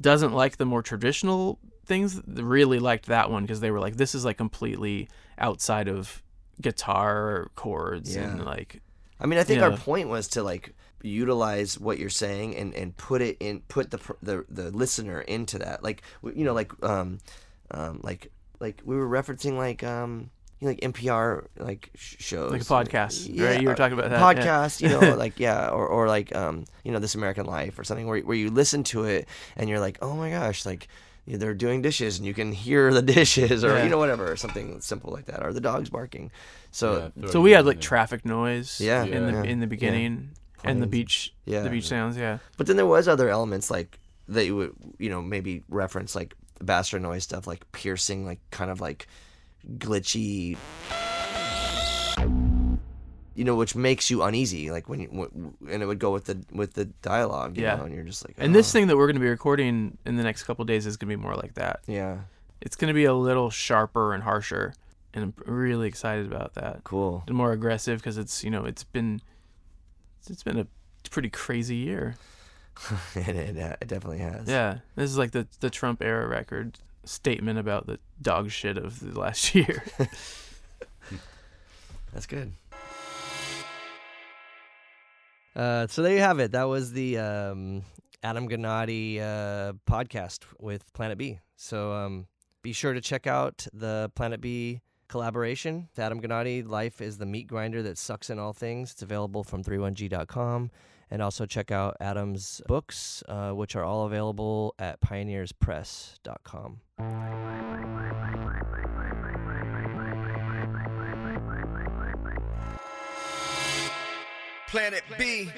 doesn't like the more traditional things, really liked that one, because they were like, this is like completely outside of guitar chords and like, I mean, I think our point was to like utilize what you're saying and put it in, put the listener into that, like, you know, like we were referencing like like NPR like shows, like a podcast, right? You were talking about that podcast, you know, like or like you know, This American Life or something, where you listen to it and you're like, oh my gosh, like they're doing dishes and you can hear the dishes, or you know, whatever, or something simple like that, or the dogs barking. So so we had like traffic noise in the beginning, and the beach sounds, but then there was other elements like that you would, you know, maybe reference like the Bastard Noise stuff, like piercing, like kind of like glitchy, you know, which makes you uneasy, like when you, and it would go with the dialogue, you know, and you're just like, oh. And this thing that we're going to be recording in the next couple of days is going to be more like that. Yeah, it's going to be a little sharper and harsher, and I'm really excited about that. Cool. And more aggressive, because it's, you know, it's been a pretty crazy year. it definitely has. Yeah, this is like the Trump era record. Statement about the dog shit of the last year. That's good. So there you have it. That was the Adam Gnade podcast with Planet B. So be sure to check out the Planet B collaboration. With Adam Gnade, life is the meat grinder that sucks in all things. It's available from 31G.com. And also check out Adam's books, which are all available at pioneerspress.com. Planet B.